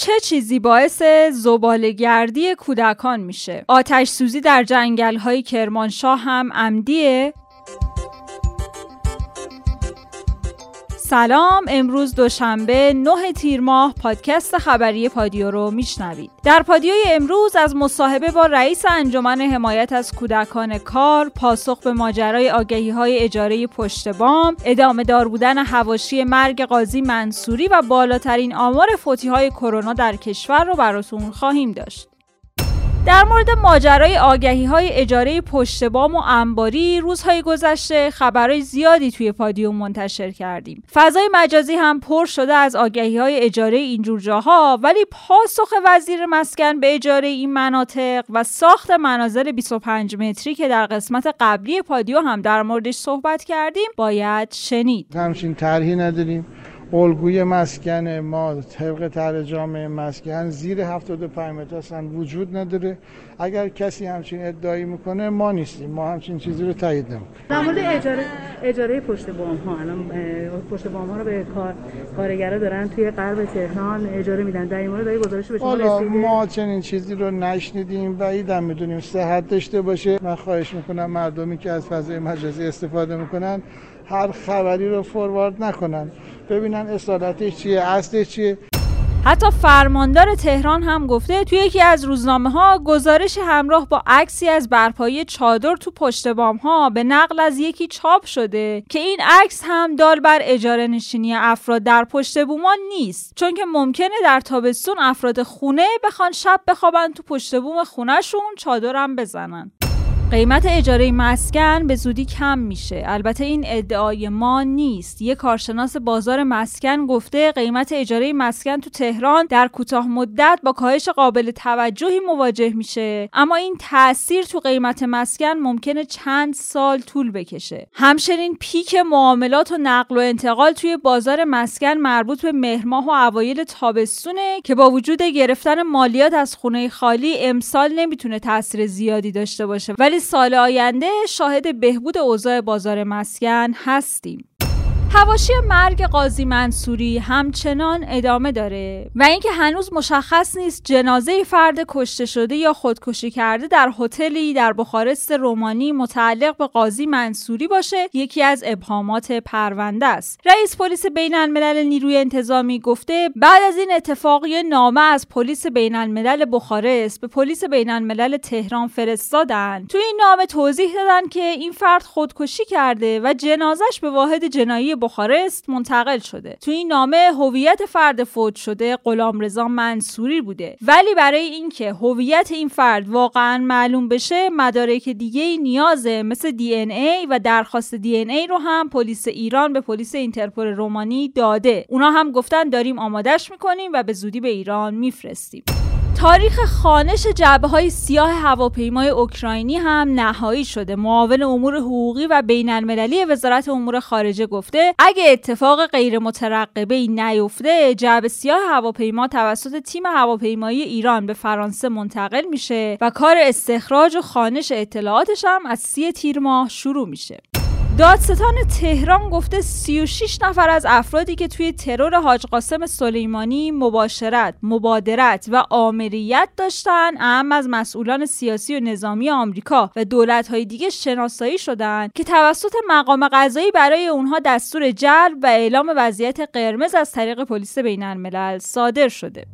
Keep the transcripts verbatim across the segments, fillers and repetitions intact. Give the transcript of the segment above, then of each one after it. چه چیزی باعث زباله‌گردی کودکان میشه؟ آتش سوزی در جنگل‌های کرمانشاه هم عمدیه؟ سلام، امروز دوشنبه نه تیر ماه پادکست خبری پادیو رو میشنوید. در پادیوی امروز از مصاحبه با رئیس انجمن حمایت از کودکان کار، پاسخ به ماجرای آگهی‌های اجاره پشت بام، ادامه دار بودن حواشی مرگ قاضی منصوری و بالاترین آمار فوتی‌های کرونا در کشور رو براتون خواهیم داشت. در مورد ماجرای آگهی‌های اجاره پشت بام و انباری، روزهای گذشته خبرهای زیادی توی پادیو منتشر کردیم. فضای مجازی هم پر شده از آگهی‌های اجاره اینجور جاها، ولی پاسخ وزیر مسکن به اجاره این مناطق و ساخت منازل بیست و پنج متری که در قسمت قبلی پادیو هم در موردش صحبت کردیم باید شنید. همچین طرحی نداریم. الگوی مسکن ما طبق طرح جامعه مسکن زیر هفتاد و پنج متر اصلا وجود نداره. اگر کسی همچین ادعایی میکنه ما نیستیم، ما همچین چیزی رو تایید نمیکنیم. در مورد اجاره اجاره پشت بام ها، الان پشت بام ها رو به کار کارگرا دارن توی غرب تهران اجاره میدن، در این مورد داری گزارش به شما رسیده؟ ما چنین چیزی رو نشنیدیم و ایدم میدونیم صحت داشته باشه. من خواهش میکنم مردمی که از فضای مجازی استفاده میکنن هر خبری رو فوروارد نکنن، ببینن اصالتش چیه، اصلش چیه. حتی فرماندار تهران هم گفته توی یکی از روزنامه ها گزارش همراه با عکسی از برپایی چادر تو پشت بام ها به نقل از یکی چاپ شده که این عکس هم دال بر اجاره نشینی افراد در پشت بوما نیست، چون که ممکنه در تابستون افراد خونه بخوان شب بخوابن تو پشت بوم خونهشون، چادرم بزنن. قیمت اجاره مسکن به زودی کم میشه. البته این ادعای ما نیست. یک کارشناس بازار مسکن گفته قیمت اجاره مسکن تو تهران در کوتاه مدت با کاهش قابل توجهی مواجه میشه، اما این تأثیر تو قیمت مسکن ممکنه چند سال طول بکشه. همچنین پیک معاملات و نقل و انتقال توی بازار مسکن مربوط به مهر ماه و اوایل تابستونه که با وجود گرفتن مالیات از خونه خالی امسال نمیتونه تأثیر زیادی داشته باشه، ولی سال آینده شاهد بهبود اوضاع بازار مسکن هستیم. حواشی مرگ قاضی منصوری همچنان ادامه داره و اینکه هنوز مشخص نیست جنازه فرد کشته شده یا خودکشی کرده در هتلی در بخارست رومانی متعلق به قاضی منصوری باشه یکی از ابهامات پرونده است. رئیس پلیس بین الملل نیروی انتظامی گفته بعد از این اتفاق یه نامه از پلیس بین الملل بخارست به پلیس بین الملل تهران فرستادن. توی این نامه توضیح دادن که این فرد خودکشی کرده و جنازش به واحد جنایی بخارست منتقل شده. تو این نامه هویت فرد فوت شده قلام رزا منصوری بوده، ولی برای اینکه هویت این فرد واقعا معلوم بشه مدارک دیگه نیازه، مثل دی ان ای و درخواست دی ان ای رو هم پلیس ایران به پلیس اینترپل رومانی داده. اونا هم گفتن داریم آمادش میکنیم و به زودی به ایران میفرستیم. تاریخ خانش جعبه‌های سیاه هواپیمای اوکراینی هم نهایی شده. معاون امور حقوقی و بین‌المللی وزارت امور خارجه گفته اگه اتفاق غیر مترقبه‌ای نیفته، جعبه سیاه هواپیما توسط تیم هواپیمایی ایران به فرانسه منتقل میشه و کار استخراج و خانش اطلاعاتش هم از سی تیر ماه شروع میشه. دادستان تهران گفته سی و شش نفر از افرادی که توی ترور حاج قاسم سلیمانی مباشرت، مبادرت و آمریت داشتن، اهم از مسئولان سیاسی و نظامی آمریکا و دولت‌های دیگه شناسایی شدن که توسط مقام قضایی برای اونها دستور جلب و اعلام وضعیت قرمز از طریق پلیس بین‌الملل صادر شده.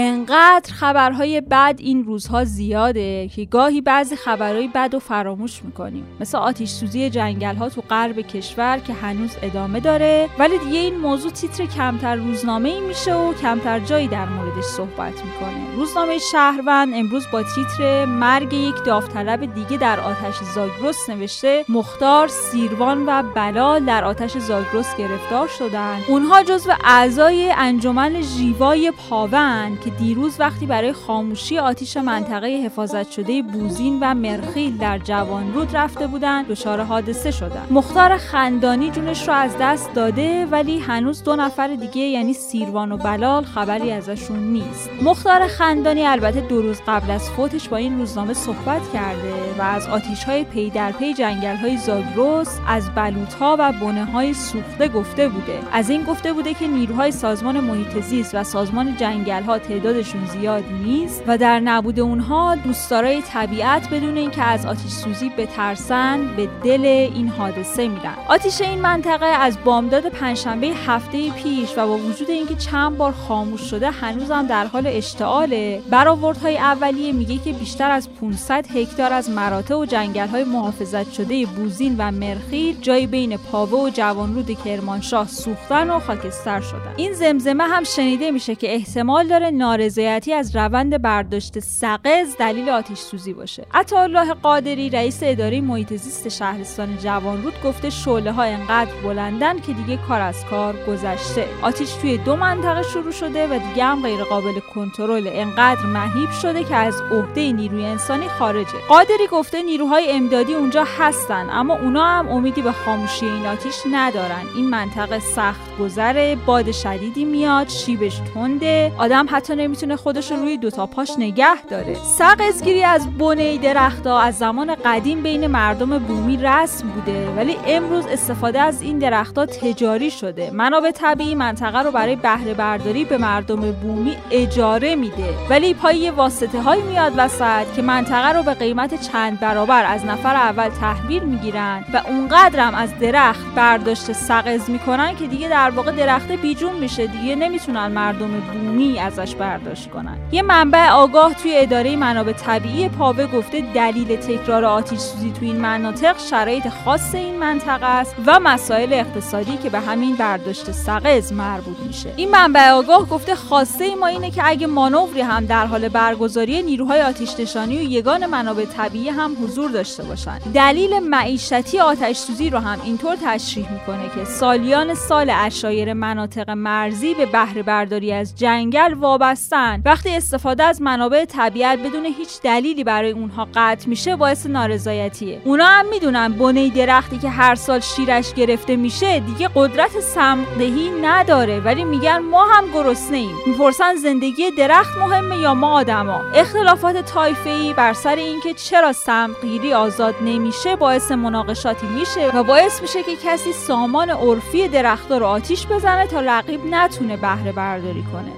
انقدر خبرهای بد این روزها زیاده که گاهی بعضی خبرهای بد رو فراموش میکنیم، مثل آتش سوزی جنگل‌ها تو غرب کشور که هنوز ادامه داره، ولی دیگه این موضوع تیتر کمتر روزنامه‌ای میشه و کمتر جایی در موردش صحبت میکنه. روزنامه شهروند امروز با تیتر مرگ یک داوطلب دیگه در آتش زاگرس نوشته مختار سیروان و بلال در آتش زاگرس گرفتار شدند. اونها جزو اعضای انجمن حیات وحش پاون که دیروز وقتی برای خاموشی آتش منطقه حفاظت شده بوزین و مرخیل در جوانرود رفته بودند دچار حادثه شدند. مختار خندانی جونش رو از دست داده، ولی هنوز دو نفر دیگه یعنی سیروان و بلال خبری ازشون نیست. مختار خندانی البته دو روز قبل از فوتش با این روزنامه صحبت کرده و از آتش‌های پی در پی جنگل‌های زاگرس، از بلوط‌ها و بونه‌های سوخته گفته بوده. از این گفته بوده که نیروهای سازمان محیط زیست و سازمان جنگل‌ها تعدادشون زیاد نیست و در نبود اونها دوستدارای طبیعت بدون اینکه از آتش سوزی بترسن به دل این حادثه میرن. آتش این منطقه از بامداد پنجشنبه هفته پیش و با وجود اینکه چند بار خاموش شده هنوزم در حال اشتعاله. برآوردهای اولیه میگه که بیشتر از پانصد هکتار از مراتع و جنگل‌های محافظت شده بوزین و مرخیل جای بین پاوه و جوانرود کرمانشاه سوختن و خاکستر شدن. این زمزمه هم شنیده میشه که احتمال داره نارضایتی از روند برداشت سقز دلیل آتش سوزی باشه. عطاالله قادری رئیس اداره محیط زیست شهرستان جوانرود گفته شعله‌ها انقدر بلندن که دیگه کار از کار گذشته. آتش توی دو منطقه شروع شده و دیگه هم غیر قابل کنترل، انقدر مهیب شده که از عهده نیروی انسانی خارجه. قادری گفته نیروهای امدادی اونجا هستن، اما اونا هم امیدی به خاموشی این آتش ندارن. این منطقه سخت گذره، باد شدیدی میاد، شیبش تنده، آدم حتی نمیتونه خودش رو روی دو تا پاش نگه داره. سقزگیری از بنه درخت‌ها از زمان قدیم بین مردم بومی رسم بوده، ولی امروز استفاده از این درخت‌ها تجاری شده. منابع طبیعی منطقه رو برای بهره برداری به مردم بومی اجاره میده، ولی پای واسطه‌های میاد وسط که منطقه رو به قیمت چند برابر از نفر اول تحویل میگیرن و اونقدر هم از درخت برداشت سقز میکنن که دیگه در واقع درخت بیجون میشه، دیگه نمیتونن مردم بومی ازش برداشت کنن. یه منبع آگاه توی اداره منابع طبیعی پاوه گفته دلیل تکرار آتش سوزی توی این مناطق شرایط خاص این منطقه است و مسائل اقتصادی که به همین برداشت سقز مربوط میشه. این منبع آگاه گفته خاصه ما اینه که اگه مانوری هم در حال برگزاری نیروهای آتش‌نشانی و یگان منابع طبیعی هم حضور داشته باشن. دلیل معیشتی آتش سوزی رو هم اینطور تشریح میکنه که سالیان سال عشایر مناطق مرزی به بهره برداری از جنگل وابستن. وقتی استفاده از منابع طبیعت بدون هیچ دلیلی برای اونها قطع میشه باعث نارضایتیه. اونا هم میدونن بنه درختی که هر سال شیرش گرفته میشه دیگه قدرت سمقدهی نداره، ولی میگن ما هم گرسنه‌ایم. میپرسن زندگی درخت مهمه یا ما آدما؟ اختلافات طایفه‌ای بر سر اینکه چرا سمقگیری آزاد نمیشه باعث مناقشاتی میشه و باعث میشه که کسی سامان عرفی درخت‌ها رو آتیش بزنه تا رقیب نتونه بهره برداری کنه.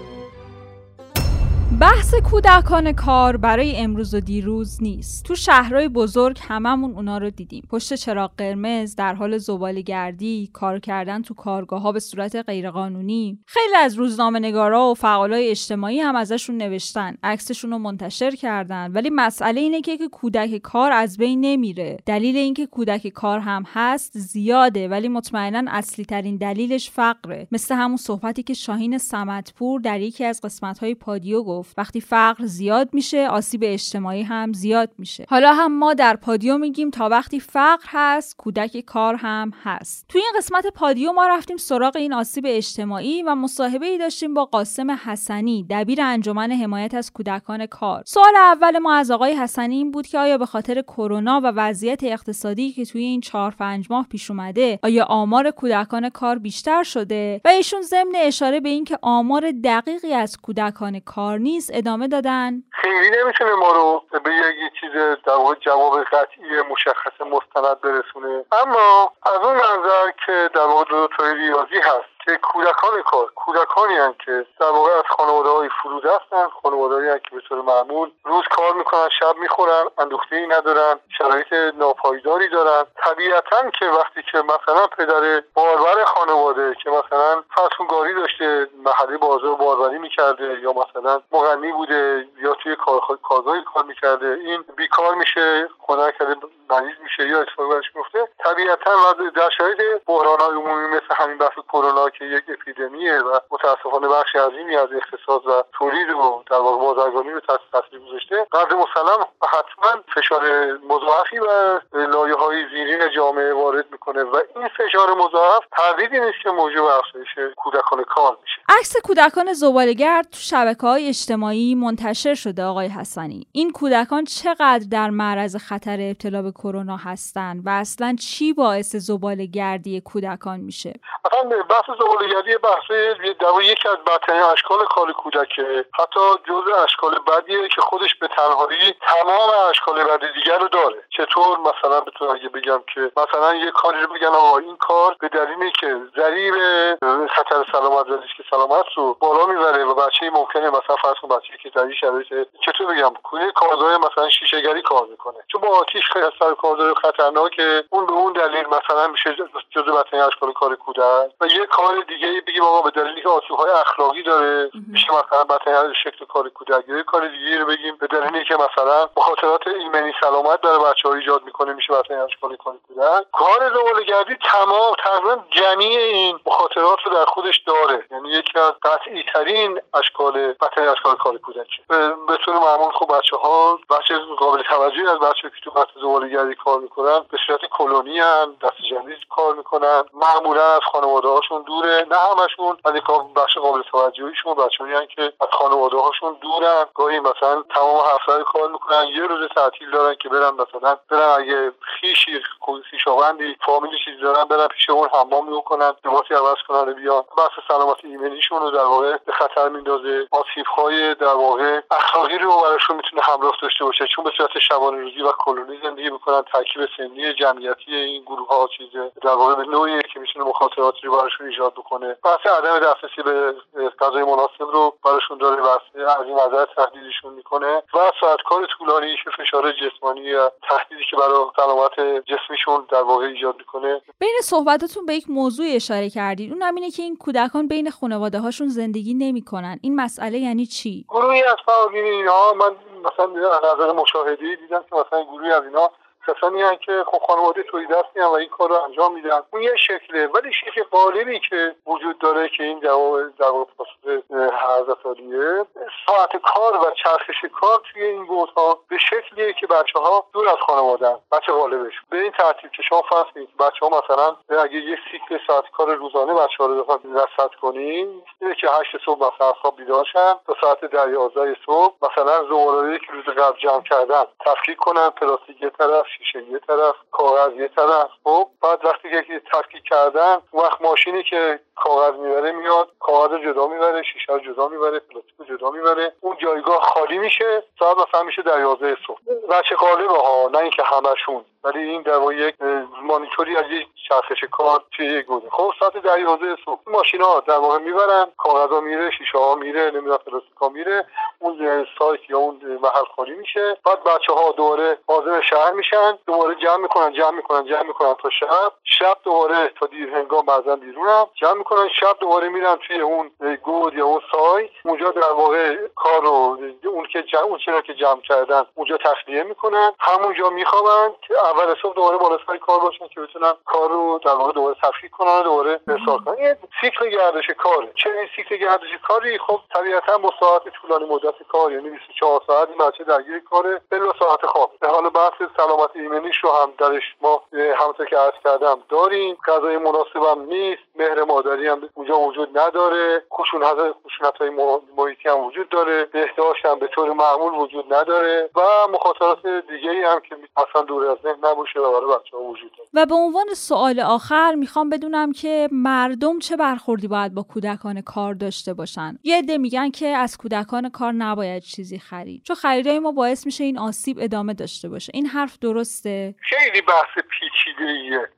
بحث کودکان کار برای امروز و دیروز نیست. تو شهرهای بزرگ هممون اونا رو دیدیم. پشت چراغ قرمز، در حال زباله‌گردی، کار کردن تو کارگاه‌ها به صورت غیرقانونی. خیلی از روزنامه‌نگارا و فعالای اجتماعی هم ازشون نوشتن، عکسشون رو منتشر کردن، ولی مسئله اینه که کودک کار از بین نمیره. دلیل اینکه کودک کار هم هست زیاده، ولی مطمئناً اصلی ترین دلیلش فقره. مثل همون صحبتی که شاهین صمدپور در یکی از قسمت‌های پادیو گفت. وقتی فقر زیاد میشه آسیب اجتماعی هم زیاد میشه. حالا هم ما در پادیو میگیم تا وقتی فقر هست کودک کار هم هست. توی این قسمت پادیو ما رفتیم سراغ این آسیب اجتماعی و مصاحبه‌ای داشتیم با قاسم حسنی دبیر انجمن حمایت از کودکان کار. سوال اول ما از آقای حسنی این بود که آیا به خاطر کرونا و وضعیت اقتصادی که توی این چهار پنج ماه پیش اومده آیا آمار کودکان کار بیشتر شده؟ و ایشون ضمن اشاره به اینکه آمار دقیقی از کودکان کار ادامه دادن. خیلی نمیتونه ما رو به یک چیز در واقع جواب قطعی مشخص مستند برسونه، اما از اون منظر که در واقع دو تا ریاضی هست که کودکان کار کودکانی هستند که در واقع از خانواده‌های فرودست هستند، خانواده‌هایی هستند که به طور معمول روز کار میکنن، شب میخورن، اندوخته‌ای ندارن، شرایط ناپایداری دارن. طبیعتاً که وقتی که مثلا پدر باربر خانواده که مثلا فسونگاری داشته، محله بازار باربری میکرده یا مثلا مغنی بوده یا توی کارخانه کارگاهی کار میکرده، این بیکار میشه، خونه کرده مریض میشه یا اتفاقی برش میفته، طبیعتا و در شاید بحران‌های عمومی مثل همین بحث کرونا که یک اپیدمیه و متاسفانه بخش عظیمی از اقتصاد و تولید و در واقع بازرگانی رو تحت تاثیر گذاشته، قدر مسلم حتما فشار مضاعفی و لایه‌های زیرین جامعه وارد میکنه و این فشار مضاعف تعریفی نیست که موجب افزایش کودکان کار میشه. عکس کودکان زباله‌گرد تو شبکه‌های اجتماعی منتشر شده. آقای حسنی، این کودکان چقدر در معرض خطر ابتلا به کرونا هستند و اصلا چی باعث زباله‌گردی کودکان میشه؟ اصلا بحث زباله‌گردی بحث در یکی از بدترین اشکال کار کودکه، حتی جزء اشکال بدیه که خودش به تنهایی تمام اشکال بد دیگر رو داره. چطور؟ مثلا بتونم اگه بگم که مثلا یه کاری رو بگن آقا این کار به دلیلی که ضریب خطر سلامت و ریسک سلامت رو بالا میبره و بچه‌ای ممکنه مثلا فرض کن بچه‌ای که در این شرایط چطور بگم کوی کارهای مثلا شیشه‌گری کار میکنه، چون با آتش خیلی اثر کارهای خطرناکه، اون به اون دلیل مثلا میشه جزء بدترین اشکال کار کودک. و یه کار دیگه‌ای بگیم آقا به دلیلی که آسیب‌های اخلاقی داره میشه مثلا بدترین شکل کار کودک. یه کار دیگه‌ای رو بگیم به دلیلی که مثلا مخاطرات ایمنی سلامت برای بچه‌ها ایجاد میکنه میشه مثلا اشکال کار کودک. کار زباله‌گردی تمام تقریبا جمعی این مخاطرات رو در خودش داره، یعنی یکی از قطعی‌ترین اشکال بدترین اشکال کار کودک. به طور معمول خب بچه‌ها بچه قابل توجهی از بچه‌ها که تو بحث زباله‌گردی کار میکنن به صورت کلونی ان دست جمعی کار میکنن، معمولا از خانواده‌هاشون دوره، نه همشون، ولی بخش قابل توجهیشون بچه‌هایی که از خانواده‌هاشون دورن، گاهی مثلا تمام هفته کار میکنن، یه روز تعطیل دارن که برن مثلا برن اگه خیشی کوسی شوندی فامیلی چیزی دارن برن پیش اون حمام میکنن، لباسی عوض کنن بیان. بحث سلامت ایمنیشون رو در واقع به خطر میندازه. آسیب‌های در واقع اخلاقی رو براشون میتونه همراه داشته باشه، چون به صورت شبانه روزی و کلونی زندگی میکنن. ترکیب سنی جمعیتی این گروه‌ها چیزه در واقع به نوعی که میتونه مخاطراتی رو براشون ایجاد بکنه. بحث عدم دسترسی به غذای مناسب رو براشون داره، واسه از این نظر تهدیدشون میکنه و ساعت کار طولانی که فشار جسمانی و تهدیدی که برای سلامت جسمیشون در واقع ایجاد میکنه. بین صحبتاتون به یک موضوع اشاره کردید، اونم اینه که این کودکان بین خانواده‌هاشون زندگی نمیکنن. این مسئله یعنی چی؟ گروهی از فعالین اینها، من مثلا نظر مشاهده‌ای دیدم که مثلا گروهی از اینا کسانی هستند که خب خانواده توی دست میان و این کار رو انجام میدن. اون یه شکله، ولی شکل غالبی که وجود داره که این جواب در واقع پاسخ حضرت عالیه، ساعت کار و چرخش کار توی این بوت‌ها به شکلیه که بچه‌ها دور از خانواده هستند. بچه غالبش به این ترتیب که شما فرض کنید بچه‌ها مثلا اگه یه سیکل ساعت کار روزانه بچه‌ها رو رصد کنیم، اینه که هشت صبح مثلا از خواب بیدار شدن تا ساعت ده یازده صبح مثلا زباله‌ای که روز قبل جمع کردن تفکیک کنن، پلاستیک یه طرف، شیشه یه طرف، کاغذ یه طرف. خب بعد وقتی که تفکیک کردن وقت ماشینی که کاغذ میبره میاد، کاغذ رو جدا میبره، شیشه رو جدا میبره، پلاستیک رو جدا میبره، اون جایگاه خالی میشه. ساعت مثلا میشه در یازده صبح. بچه غالبه ها، نه اینکه همشون، ولی این در واقع یک مانیتوری از یک چرخش کار توی گوده. خب ساعت در یازده صبح ماشینا در واقع میبرن، کاغذا میره، شیشه ها میره، نمیدونم پلاستیکا میره، اون سایت یا اون محل خالی میشه. بعد بچه‌ها دوباره عازم شهر میشن، دوباره جمع میکنن جمع میکنن جمع میکنن تا شب. شب دوباره تا دیر هنگام بعضا بیرونم جمع میکنن، شب دوباره میرن توی اون گود یا اون سایت، اونجا در واقع کار رو اون که جمع اون چیزا که جمع کردن اونجا تخلیه میکنن، همونجا میخوابن که اول صبح دوباره بالا سر کار باشن که بتونن کار رو در واقع دوباره تفکیک کنن، دوباره ارسال کنن. این سیکل گردش کاره. چه این سیکل گردش کاری؟ خب طبیعتا با ساعت طولانی مدت کار، یعنی بیست و چهار ساعت بچه درگیر کاره، بلا ساعت خواب. به حال بحث سلامت ایمنیش رو هم درش ما همونطور که عرض کردم داریم، غذای مناسبم نیست، مهر مادری هم اونجا وجود نداره، خشونت خشونت‌های محیطی هم وجود داره، بهداشت هم به طور معمول وجود نداره و مخاطرات دیگه‌ای هم که اصلا دور از ذهن نباشه برای بچه‌ها وجود داره. و به عنوان سوال آخر میخوام بدونم که مردم چه برخوردی باید با کودکان کار داشته باشن؟ یه عده میگن که از کودکان کار نباید چیزی خرید چون خریدای ما باعث میشه این آسیب ادامه داشته باشه. این حرف درسته؟ خیلی بحث پیچیده‌ایه.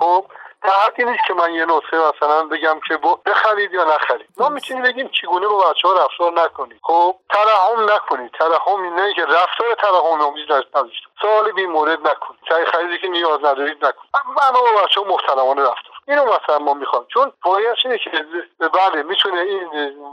خب تا حدی نیست که من یه نسخه مثلا بگم که بخرید یا نخرید. ما میتونیم بگیم چگونه با بچه‌ها رفتار نکنید. خب ترحم نکنید. ترحم اینه که رفتار ترحم آمیز نکنید. سوال بی‌مورد نکنید. چای خریدی که نیاز ندارید نکنید. اما با بچه‌ها محترمانه رفتار. اینو مثلا ما میخوام، چون واقعیتش اینه که بله میتونه این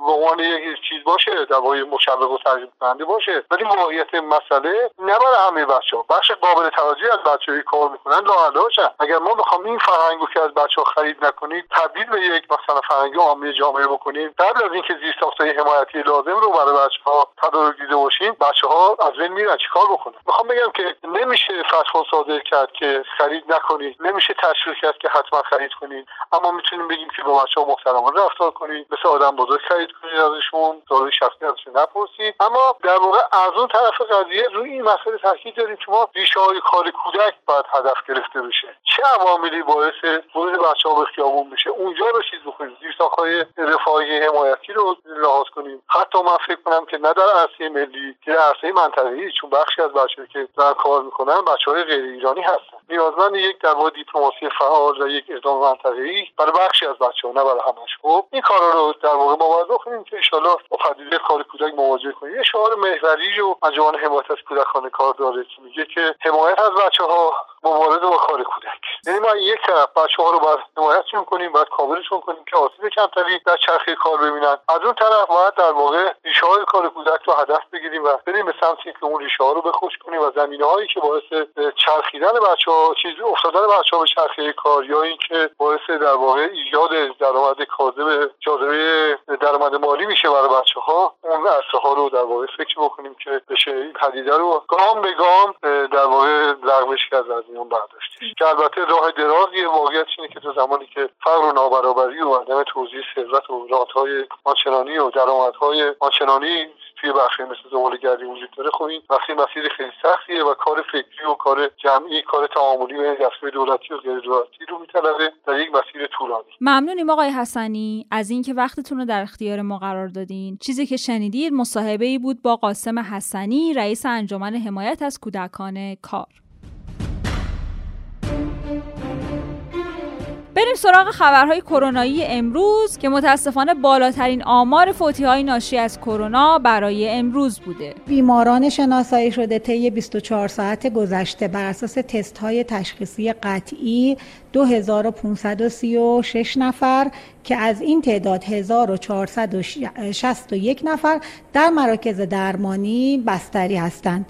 به عنوان یک چیز باشه، دوای مشوق و ترغیب کننده باشه، ولی واقعیت مسئله نه برای همه بچه‌ها. بخش قابل توجهی از بچه‌ای کار میکنن لاعلاجن. اگر ما بخوام این فرهنگو که از بچه‌ها خرید نکنید تبدیل به یک مثلا فرهنگ عامه جامعه بکنیم، قبل از اینکه زیرساخت‌های حمایتی لازم رو برای بچه‌ها تدارک دیده باشین، بچه‌ها از این میرن چیکار بکنن. میخوام بگم که نمیشه فسخ صادر کرد که خرید نکنید، نمیشه تشویق کرد که حتما خرید کنید، اما میتونیم بگیم که با بچه‌ها محترمانه رفتار کنید، مثل آدم بزرگ خرید کنید ازشون، دارای شخصی ازشون نپرسید. اما در واقع از اون طرف قضیه روی این مسئله تاکید داریم که ما ریشه‌های کار کودک باید هدف گرفته بشه. چه عواملی باعث ورود بچه‌ها به خیابون میشه؟ اونجا رو چیز بکنید، زیرساخت‌های رفاهی حمایتی رو لحاظ کنیم. حتی من فکر کنم که نه در عرصه ملی، که عرصه منطقه‌ای، چون بخشی از بچه‌ها که در کار میکنن بچه‌های غیر ایرانی هستن. نیازمند یک در واقع دیپلماسی فعال و یک اقدام منطقه‌ای برای بخشی از بچه‌ها، نه برای همش. خب این کارا رو در واقع ما باید بکنیم که ان شاءالله با پدیده کار کودک مواجه کنیم. یه شعار محوری رو انجمن حمایت از کودکان کار داره که میگه که حمایت از بچه‌ها مبارزه با کار کودک. یعنی ما یک طرف بچه‌ها رو باید حمایتشون کنیم، باید کاورشون کنیم که آسیب کمتری در چرخه کار ببینن. از اون طرف باید در واقع ریشه‌های کار کودک رو هدف بگیریم و بریم به سمتی که اون ریشه‌ها رو بخشش کنیم و زمینه‌هایی که باعث چرخیدن بچه‌ها، چیزی افتادن بچه‌ها به چرخه کار یا اینکه باعث در واقع ایجاد درآمد کاذب، جاذبه درآمد مالی میشه برای بچه‌ها، اون اصلاح‌ها رو در واقع فکر بکنیم که بشه این پدیده رو گام به گام در واقع رقمش کرد از این برداشتش. که البته راه درازیه. واقعیت اینه که تا زمانی که فقر و نابرابری و عدم توزیع ثروت و رات‌های آنچنانی و درآمدهای آنچنانی توی بخشی مثل زباله‌گردی وجود داره، خب این بخشی مسیر خیلی سختیه و کار فکری و کار جمعی، کار تعاملی بین دستگاه دولتی و غیر دولتی رو می‌طلبه در یک مسیر طولانی. ممنونیم آقای حسنی از اینکه وقتتون رو در اختیار ما قرار دادین. چیزی که شنیدید مصاحبه‌ای بود با قاسم حسنی، رئیس انجمن حمایت از کودکان کار. بریم سراغ خبرهای کرونایی امروز که متاسفانه بالاترین آمار فوتی‌های ناشی از کرونا برای امروز بوده. بیماران شناسایی شده طی بیست و چهار ساعت گذشته بر اساس تست‌های تشخیصی قطعی دو هزار و پانصد و سی و شش نفر که از این تعداد هزار و چهارصد و شصت و یک نفر در مراکز درمانی بستری هستند.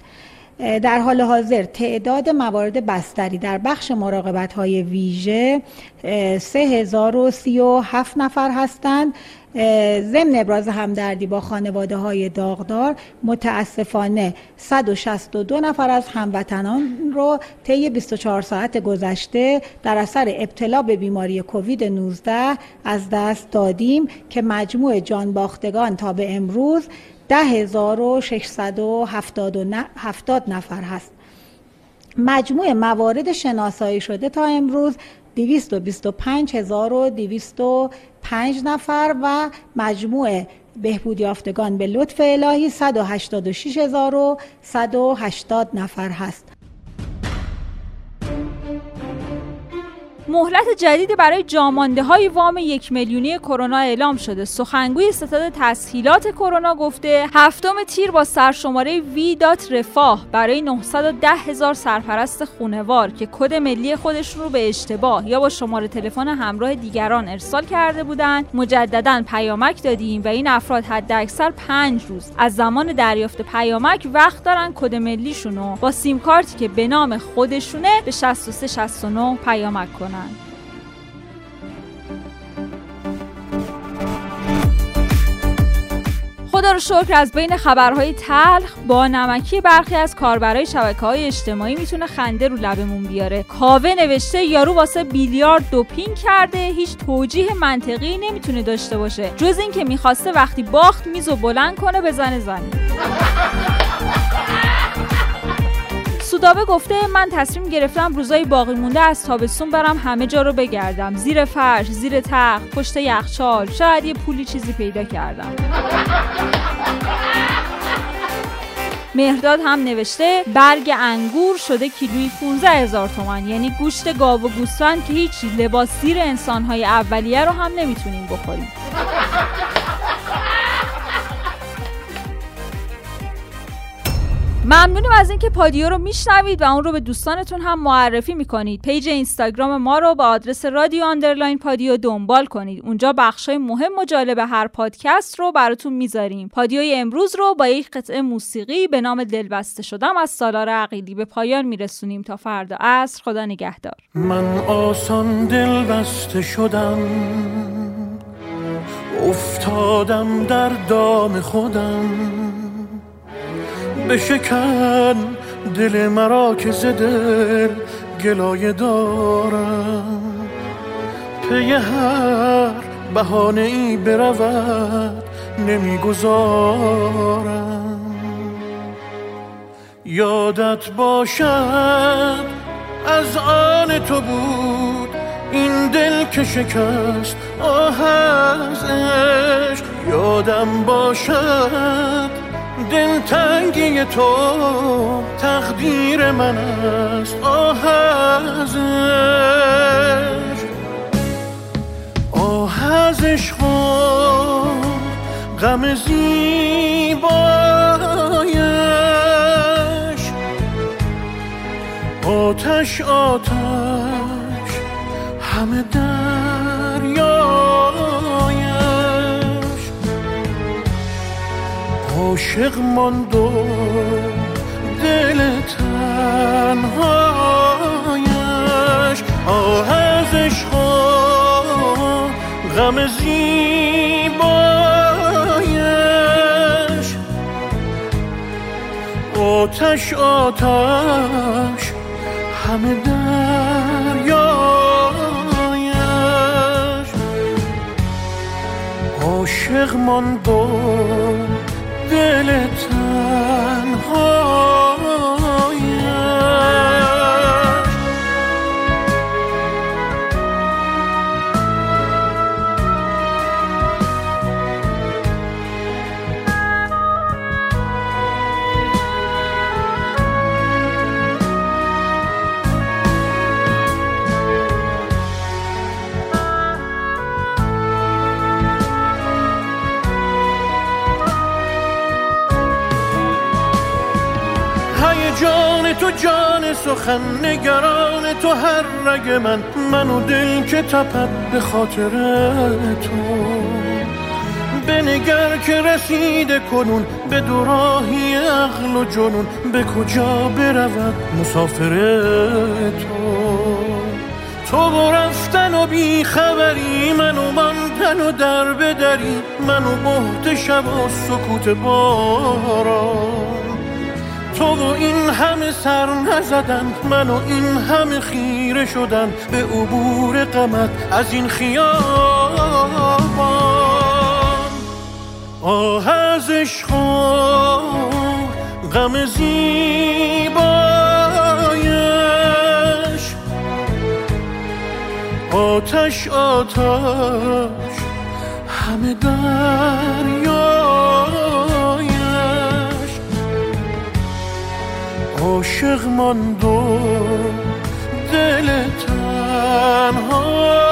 در حال حاضر تعداد موارد بستری در بخش مراقبت‌های ویژه سه هزار و سی و هفت نفر هستند. ضمن ابراز همدردی با خانواده‌های داغدار متاسفانه صد و شصت و دو نفر از هموطنان رو طی بیست و چهار ساعت گذشته در اثر ابتلا به بیماری کووید نوزده از دست دادیم که مجموع جانباختگان تا به امروز ده هزار و ششصد و هفتاد نفر هست. مجموع موارد شناسایی شده تا امروز دویست و بیست و پنج هزار و دویست و پنج نفر و مجموع بهبود یافتگان به لطف الهی صد و هشتاد و شش هزار و صد و هشتاد نفر هست. مهلت جدید برای جامانده‌های وام یک میلیونی کرونا اعلام شده. سخنگوی ستاد تسهیلات کرونا گفته هفتم تیر با سرشماره وی دات رفاه برای نهصد و ده هزار سرپرست خونوار که کد ملی خودشون رو به اشتباه یا با شماره تلفن همراه دیگران ارسال کرده بودند، مجدداً پیامک دادیم و این افراد حداکثر پنج روز از زمان دریافت پیامک وقت دارن کد ملیشون رو با سیم کارتی که به نام خودشونه به شصت و سه شصت و نه پیامک کنن. خدا رو شکر از بین خبرهای تلخ با نمکی برخی از کاربرهای شبکه‌های اجتماعی میتونه خنده رو لبمون بیاره. کاوه نوشته یارو واسه بیلیارد دوپینگ کرده، هیچ توجیه منطقی نمیتونه داشته باشه جز این که میخواسته وقتی باخت میزو بلند کنه بزنه زمین. سودابه گفته من تصمیم گرفتم روزای باقی مونده از تابستون برم همه جا رو بگردم، زیر فرش، زیر تخت، پشت یخچال، شاید یه پولی چیزی پیدا کردم. مهرداد هم نوشته برگ انگور شده کیلویی پانزده هزار تومان، یعنی گوشت گاو و گوسفند که هیچ لباس سیر انسان‌های اولیه رو هم نمیتونیم بخوریم. ممنونیم از اینکه پادیو رو میشنوید و اون رو به دوستانتون هم معرفی میکنید. پیج اینستاگرام ما رو با آدرس رادیو آندرلاین پادیو دنبال کنید. اونجا بخشای مهم و جالب هر پادکست رو براتون میذاریم. پادیوی امروز رو با یک قطعه موسیقی به نام دلبسته شدم از سالار عقیلی به پایان میرسونیم. تا فردا عصر خدا نگهدار. من آسان دلبسته شدم، افتادم در دام خودم، بشکن دل مرا که ز دل گلایه دارم، پی هر بهانه ای برود نمیگذارم، یادت باشد از آن تو بود این دل که شکست آه از عشق، یادم باشد دل تنگی تو تقدیر من است آه از عشق، آه از عشق غم زیبایش، آتش آتش همه عاشق ماند و دل تنهایش، آه از عشق غم زیبایش، آتش آتش همه دریایش، عاشق ماند و دل تنهایش. تو جان سخن نگران تو هر رگ من، منو دل که تپد به خاطر تو، بنگر که رسیده کنون به دوراهی عقل و جنون، به کجا برود مسافر تو، تو برفتن و بی خبری منو ماندن و در بدری، منو مهد شب و سکوت باران، تو و این همه سر نزدن، من و این همه خیره شدن، به عبور قمت از این خیابان، آه از عشق غم زیبایش، آتش آتش همه دریا، عاشق ماند و دل تنها.